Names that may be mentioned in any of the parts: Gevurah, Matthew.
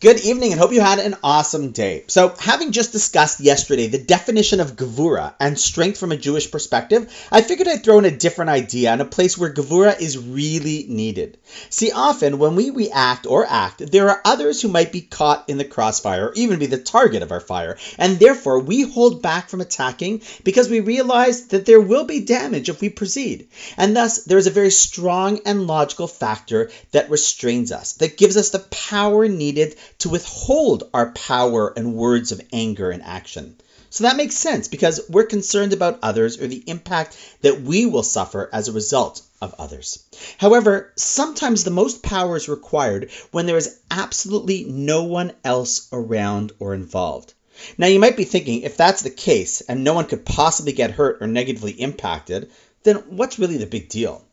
Good evening, and hope you had an awesome day. So, having just discussed yesterday the definition of Gevurah and strength from a Jewish perspective, I figured I'd throw in a different idea and a place where Gevurah is really needed. See, often when we react or act, there are others who might be caught in the crossfire or even be the target of our fire, and therefore we hold back from attacking because we realize that there will be damage if we proceed. And thus, there is a very strong and logical factor that restrains us, that gives us the power needed to withhold our power and words of anger and action. So that makes sense because we're concerned about others or the impact that we will suffer as a result of others. However, sometimes the most power is required when there is absolutely no one else around or involved. Now you might be thinking, if that's the case and no one could possibly get hurt or negatively impacted, then what's really the big deal?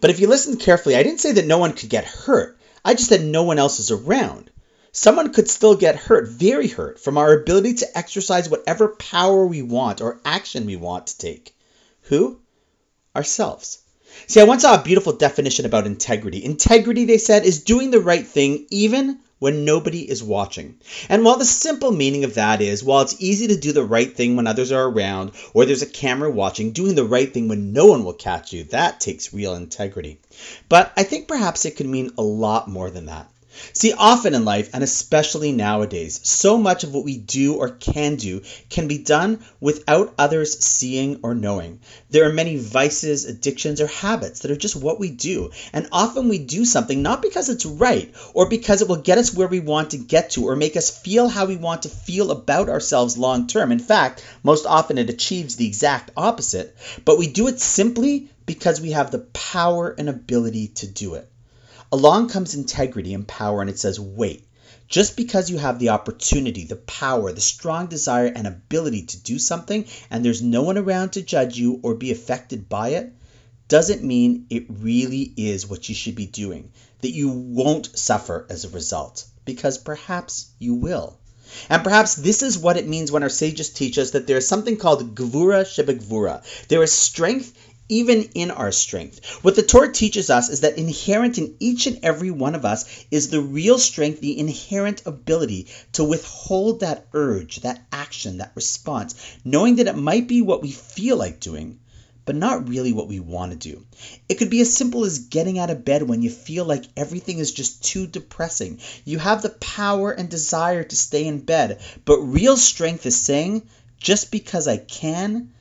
But if you listen carefully, I didn't say that no one could get hurt. I just said no one else is around. Someone could still get hurt, very hurt, from our ability to exercise whatever power we want or action we want to take. Who? Ourselves. See, I once saw a beautiful definition about integrity. Integrity, they said, is doing the right thing even when nobody is watching. And while the simple meaning of that is, while it's easy to do the right thing when others are around or there's a camera watching, doing the right thing when no one will catch you, that takes real integrity. But I think perhaps it could mean a lot more than that. See, often in life, and especially nowadays, so much of what we do or can do can be done without others seeing or knowing. There are many vices, addictions, or habits that are just what we do, and often we do something not because it's right or because it will get us where we want to get to or make us feel how we want to feel about ourselves long term. In fact, most often it achieves the exact opposite, but we do it simply because we have the power and ability to do it. Along comes integrity and power, and it says, wait, just because you have the opportunity, the power, the strong desire and ability to do something, and there's no one around to judge you or be affected by it, doesn't mean it really is what you should be doing, that you won't suffer as a result, because perhaps you will. And perhaps this is what it means when our sages teach us that there is something called Gevurah Shebegvurah. There is strength even in our strength. What the Torah teaches us is that inherent in each and every one of us is the real strength, the inherent ability to withhold that urge, that action, that response, knowing that it might be what we feel like doing, but not really what we want to do. It could be as simple as getting out of bed when you feel like everything is just too depressing. You have the power and desire to stay in bed, but real strength is saying, just because I can,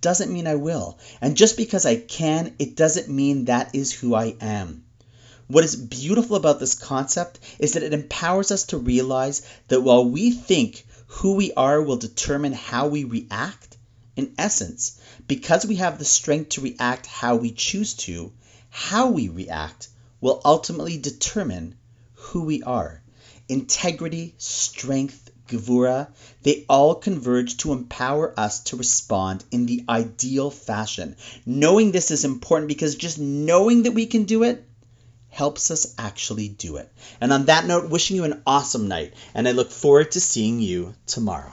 doesn't mean I will. And just because I can, it doesn't mean that is who I am. What is beautiful about this concept is that it empowers us to realize that while we think who we are will determine how we react, in essence, because we have the strength to react how we choose to, how we react will ultimately determine who we are. Integrity, strength, Gevurah, they all converge to empower us to respond in the ideal fashion. Knowing this is important because just knowing that we can do it helps us actually do it. And on that note, wishing you an awesome night, and I look forward to seeing you tomorrow.